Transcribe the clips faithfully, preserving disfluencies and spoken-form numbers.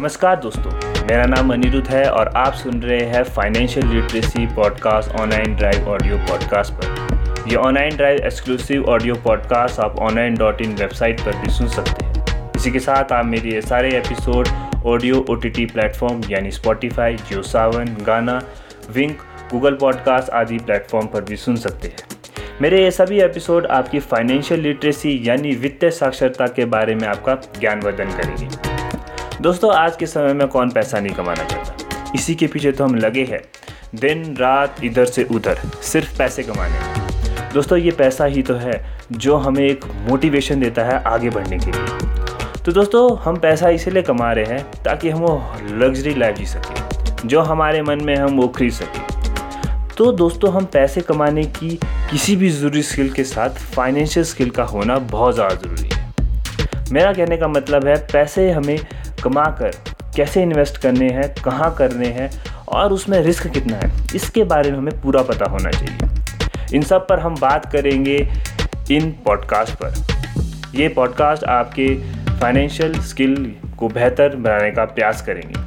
नमस्कार दोस्तों, मेरा नाम अनिरुद्ध है और आप सुन रहे हैं financial literacy podcast online drive audio podcast पर। यह online drive exclusive audio podcast आप ऑनलाइन डॉट इन वेबसाइट पर भी सुन सकते हैं। इसी के साथ आप मेरे ये सारे episode audio O T T platform यानी स्पॉटिफाई, जियो सावन, गाना, विंक, गूगल पॉडकास्ट आदि प्लेटफॉर्म पर भी सुन सकते हैं। मेरे ये सभी एपिसोड आपकी फाइनेंशियल लिटरेसी यानी वित्तीय साक्षरता के बारे में आपका ज्ञानवर्धन करेंगे। दोस्तों, आज के समय में कौन पैसा नहीं कमाना चाहता, इसी के पीछे तो हम लगे हैं दिन रात, इधर से उधर, सिर्फ पैसे कमाने। दोस्तों, ये पैसा ही तो है जो हमें एक मोटिवेशन देता है आगे बढ़ने के लिए। तो दोस्तों, हम पैसा इसलिए कमा रहे हैं ताकि हम वो लग्जरी लाइफ जी सकें जो हमारे मन में हम वो खरीद सकें। तो दोस्तों, हम पैसे कमाने की किसी भी ज़रूरी स्किल के साथ फाइनेंशियल स्किल का होना बहुत ज़्यादा ज़रूरी है। मेरा कहने का मतलब है पैसे हमें कमा कर कैसे इन्वेस्ट करने हैं, कहाँ करने हैं और उसमें रिस्क कितना है, इसके बारे में हमें पूरा पता होना चाहिए। इन सब पर हम बात करेंगे इन पॉडकास्ट पर। ये पॉडकास्ट आपके फाइनेंशियल स्किल को बेहतर बनाने का प्रयास करेंगे।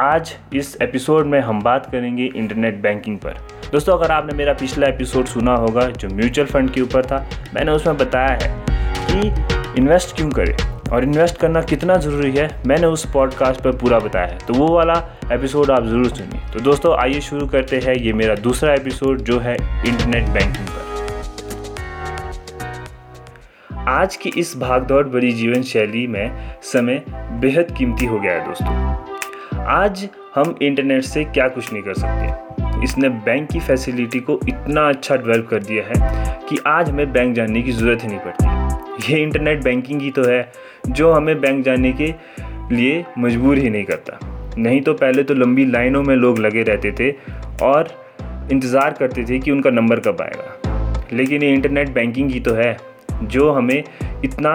आज इस एपिसोड में हम बात करेंगे इंटरनेट बैंकिंग पर। दोस्तों, अगर आपने मेरा पिछला एपिसोड सुना होगा जो म्यूचुअल फंड के ऊपर था, मैंने उसमें बताया है कि इन्वेस्ट क्यों करें और इन्वेस्ट करना कितना ज़रूरी है, मैंने उस पॉडकास्ट पर पूरा बताया है। तो वो वाला एपिसोड आप ज़रूर सुनिए। तो दोस्तों, आइए शुरू करते हैं ये मेरा दूसरा एपिसोड जो है इंटरनेट बैंकिंग पर। आज की इस भागदौड़ भरी जीवन शैली में समय बेहद कीमती हो गया है। दोस्तों, आज हम इंटरनेट से क्या कुछ नहीं कर सकते। इसने बैंक की फैसिलिटी को इतना अच्छा डेवलप कर दिया है कि आज हमें बैंक जाने की ज़रूरत ही नहीं पड़ती। ये इंटरनेट बैंकिंग ही तो है जो हमें बैंक जाने के लिए मजबूर ही नहीं करता। नहीं तो पहले तो लंबी लाइनों में लोग लगे रहते थे और इंतज़ार करते थे कि उनका नंबर कब आएगा, लेकिन ये इंटरनेट बैंकिंग ही तो है जो हमें इतना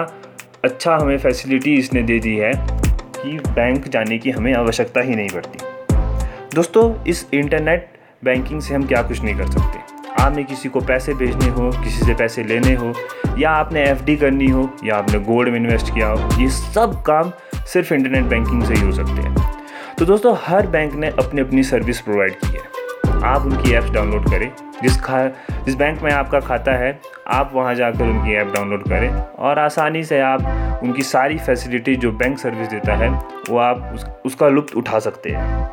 अच्छा हमें फैसिलिटी इसने दे दी है कि बैंक जाने की हमें आवश्यकता ही नहीं पड़ती। दोस्तों, इस इंटरनेट बैंकिंग से हम क्या कुछ नहीं कर सकते। आपने किसी को पैसे भेजने हो, किसी से पैसे लेने हो, या आपने एफडी करनी हो, या आपने गोल्ड में इन्वेस्ट किया हो, ये सब काम सिर्फ इंटरनेट बैंकिंग से ही हो सकते हैं। तो दोस्तों, हर बैंक ने अपनी अपनी सर्विस प्रोवाइड की है। आप उनकी ऐप्स डाउनलोड करें। जिस खा जिस बैंक में आपका खाता है, आप वहाँ जाकर उनकी ऐप डाउनलोड करें और आसानी से आप उनकी सारी फैसिलिटी जो बैंक सर्विस देता है वो आप उस, उसका लुत्फ़ उठा सकते हैं।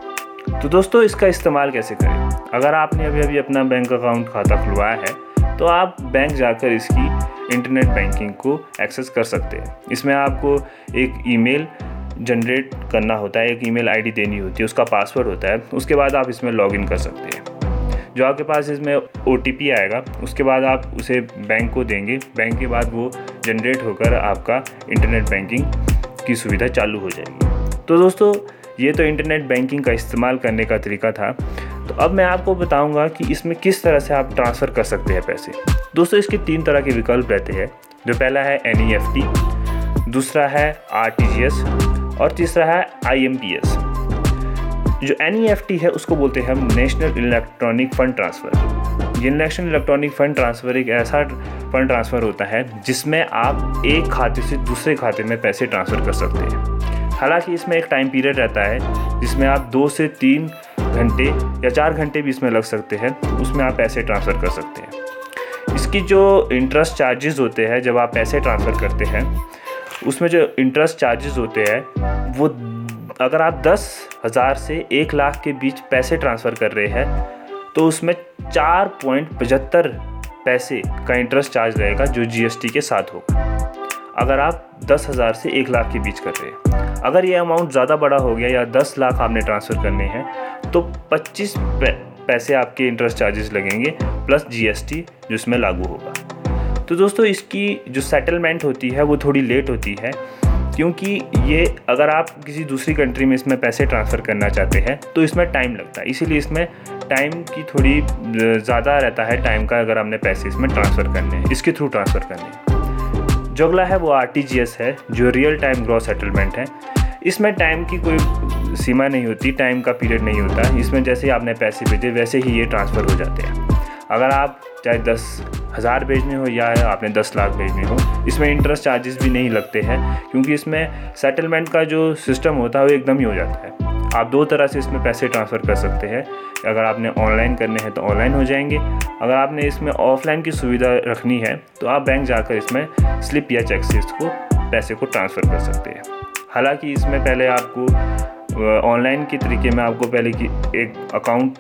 तो दोस्तों, इसका इस्तेमाल कैसे करें। अगर आपने अभी अभी अपना बैंक अकाउंट खाता खुलवाया है तो आप बैंक जाकर इसकी इंटरनेट बैंकिंग को एक्सेस कर सकते हैं। इसमें आपको एक ईमेल जनरेट करना होता है, एक ईमेल आईडी देनी होती है, उसका पासवर्ड होता है। उसके बाद आप इसमें लॉगिन कर सकते हैं। जो आपके पास इसमें ओ टी पी आएगा, उसके बाद आप उसे बैंक को देंगे। बैंक के बाद वो जनरेट होकर आपका इंटरनेट बैंकिंग की सुविधा चालू हो जाएगी। तो दोस्तों, ये तो इंटरनेट बैंकिंग का इस्तेमाल करने का तरीका था। तो अब मैं आपको बताऊंगा कि इसमें किस तरह से आप ट्रांसफ़र कर सकते हैं पैसे। दोस्तों, इसके तीन तरह के विकल्प रहते हैं। जो पहला है एन ई एफ टी, दूसरा है आर टी जी एस और तीसरा है आई एम पी एस। जो एन ई एफ टी है उसको बोलते हैं हम नेशनल इलेक्ट्रॉनिक फ़ंड ट्रांसफ़र। ये नेशनल इलेक्ट्रॉनिक फ़ंड ट्रांसफ़र एक ऐसा फ़ंड ट्रांसफ़र होता है जिसमें आप एक खाते से दूसरे खाते में पैसे ट्रांसफ़र कर सकते हैं। हालांकि इसमें एक टाइम पीरियड रहता है जिसमें आप दो से तीन घंटे या चार घंटे भी इसमें लग सकते हैं। उसमें आप पैसे ट्रांसफ़र कर सकते हैं। इसकी जो इंटरेस्ट चार्जेस होते हैं जब आप पैसे ट्रांसफ़र करते हैं, उसमें जो इंटरेस्ट चार्जेस होते हैं वो अगर आप दस हज़ार से एक लाख के बीच पैसे ट्रांसफ़र कर रहे हैं तो उसमें चार पॉइंट पचहत्तर पैसे का इंटरेस्ट चार्ज रहेगा जो जी एस टी के साथ होगा। अगर आप दस हज़ार से एक लाख के बीच कर रहे हैं, अगर ये अमाउंट ज़्यादा बड़ा हो गया या दस लाख आपने ट्रांसफ़र करने हैं तो पच्चीस पैसे आपके इंटरेस्ट चार्जेस लगेंगे प्लस जी एस टी जो इसमें लागू होगा। तो दोस्तों, इसकी जो सेटलमेंट होती है वो थोड़ी लेट होती है क्योंकि ये अगर आप किसी दूसरी कंट्री में इसमें पैसे ट्रांसफ़र करना चाहते हैं तो इसमें टाइम लगता है। इसीलिए इसमें टाइम की थोड़ी ज़्यादा रहता है टाइम का, अगर हमने पैसे इसमें ट्रांसफ़र करने हैं, इसके थ्रू ट्रांसफ़र करने हैं। जो अगला है वो आर टी जी एस है जो रियल टाइम ग्रॉस सेटलमेंट है। इसमें टाइम की कोई सीमा नहीं होती, टाइम का पीरियड नहीं होता। इसमें जैसे ही आपने पैसे भेजे वैसे ही ये ट्रांसफ़र हो जाते हैं। अगर आप चाहे दस हज़ार भेजने हो या आपने दस लाख भेजने हो, इसमें इंटरेस्ट चार्जेस भी नहीं लगते हैं, क्योंकि इसमें सेटलमेंट का जो सिस्टम होता है वो एकदम ही हो जाता है। आप दो तरह से इसमें पैसे ट्रांसफ़र कर सकते हैं, अगर आपने ऑनलाइन करने हैं तो ऑनलाइन हो जाएंगे, अगर आपने इसमें ऑफ़लाइन की सुविधा रखनी है तो आप बैंक जाकर इसमें स्लिप या चेक से इसको पैसे को ट्रांसफ़र कर सकते हैं। हालांकि इसमें पहले आपको ऑनलाइन के तरीके में आपको पहले की एक अकाउंट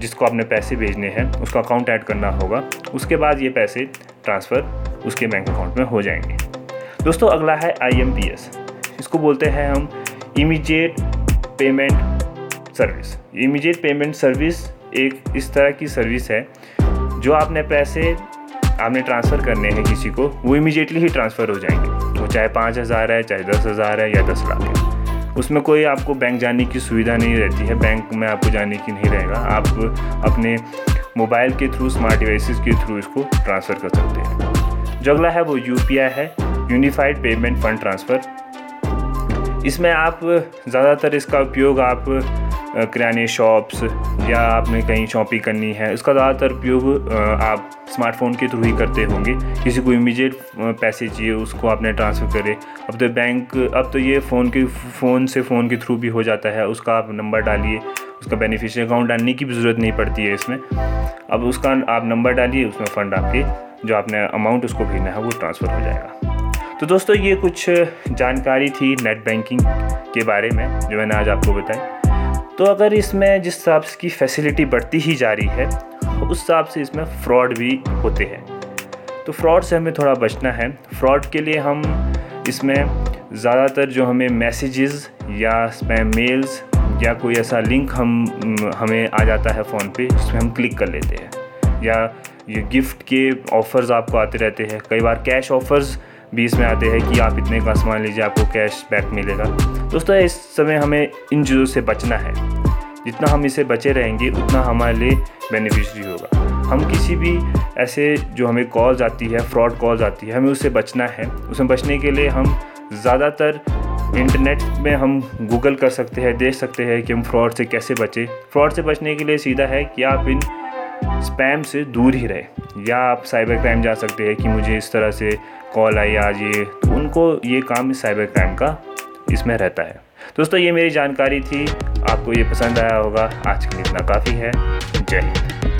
जिसको आपने पैसे भेजने हैं उसका अकाउंट ऐड करना होगा, उसके बाद ये पैसे ट्रांसफ़र उसके बैंक अकाउंट में हो जाएंगे। दोस्तों अगला है आई एम पी एस, इसको बोलते हैं हम immediate payment service. Immediate payment service एक इस तरह की सर्विस है जो आपने पैसे आपने ट्रांसफ़र करने हैं किसी को वो इमीडिएटली ही ट्रांसफ़र हो जाएंगे, वो चाहे पाँच हज़ार है, चाहे दस हज़ार है या दस लाख है। उसमें कोई आपको बैंक जाने की सुविधा नहीं रहती है, बैंक में आपको जाने की नहीं रहेगा, आप अपने मोबाइल के थ्रू स्मार्ट डिवाइसेस के थ्रू इसको ट्रांसफ़र कर सकते हैं। जो अगला है वो यू पी आई है, यूनिफाइड पेमेंट फंड ट्रांसफ़र। इसमें आप ज़्यादातर इसका उपयोग आप किराने शॉप्स या आपने कहीं शॉपिंग करनी है इसका ज़्यादातर उपयोग आप स्मार्टफोन के थ्रू ही करते होंगे। किसी को इमीडिएट पैसे चाहिए उसको आपने ट्रांसफ़र करे, अब तो बैंक अब तो ये फ़ोन के फ़ोन से फ़ोन के थ्रू भी हो जाता है, उसका आप नंबर डालिए, उसका बेनिफिशियरी अकाउंट डालने की भी ज़रूरत नहीं पड़ती है इसमें, अब उसका आप नंबर डालिए, उसमें फ़ंड आपके जो आपने अमाउंट उसको भेजना है वो ट्रांसफ़र हो जाएगा। तो दोस्तों ये कुछ जानकारी थी नेट बैंकिंग के बारे में जो मैंने आज आपको बताई। तो अगर इसमें जिस हिसाब से की फैसिलिटी बढ़ती ही जा रही है उस हिसाब से इसमें फ़्रॉड भी होते हैं, तो फ्रॉड से हमें थोड़ा बचना है। फ्रॉड के लिए हम इसमें ज़्यादातर जो हमें मैसेजेस या स्पैम मेल्स या कोई ऐसा लिंक हम हमें आ जाता है फ़ोन पे उसमें हम क्लिक कर लेते हैं, या ये गिफ्ट के ऑफ़र्स आपको आते रहते हैं, कई बार कैश ऑफ़र्स भी इसमें आते हैं कि आप इतने का सामान लीजिए आपको कैश बैक मिलेगा। दोस्तों इस समय हमें इन चीज़ों से बचना है, जितना हम इसे बचे रहेंगे उतना हमारे लिए बेनिफिशियरी होगा। हम किसी भी ऐसे जो हमें कॉल्स आती है फ्रॉड कॉल्स आती है हमें उससे बचना है। उसमें बचने के लिए हम ज़्यादातर इंटरनेट में हम गूगल कर सकते हैं, देख सकते हैं कि हम फ्रॉड से कैसे बचें। फ्रॉड से बचने के लिए सीधा है कि आप इन स्पैम से दूर ही रहे, या आप साइबर क्राइम जा सकते हैं कि मुझे इस तरह से कॉल आई आज ये, तो उनको ये काम साइबर क्राइम का इसमें रहता है। दोस्तों ये मेरी जानकारी थी, आपको ये पसंद आया होगा, आज के लिए इतना काफ़ी है। जय हिंद।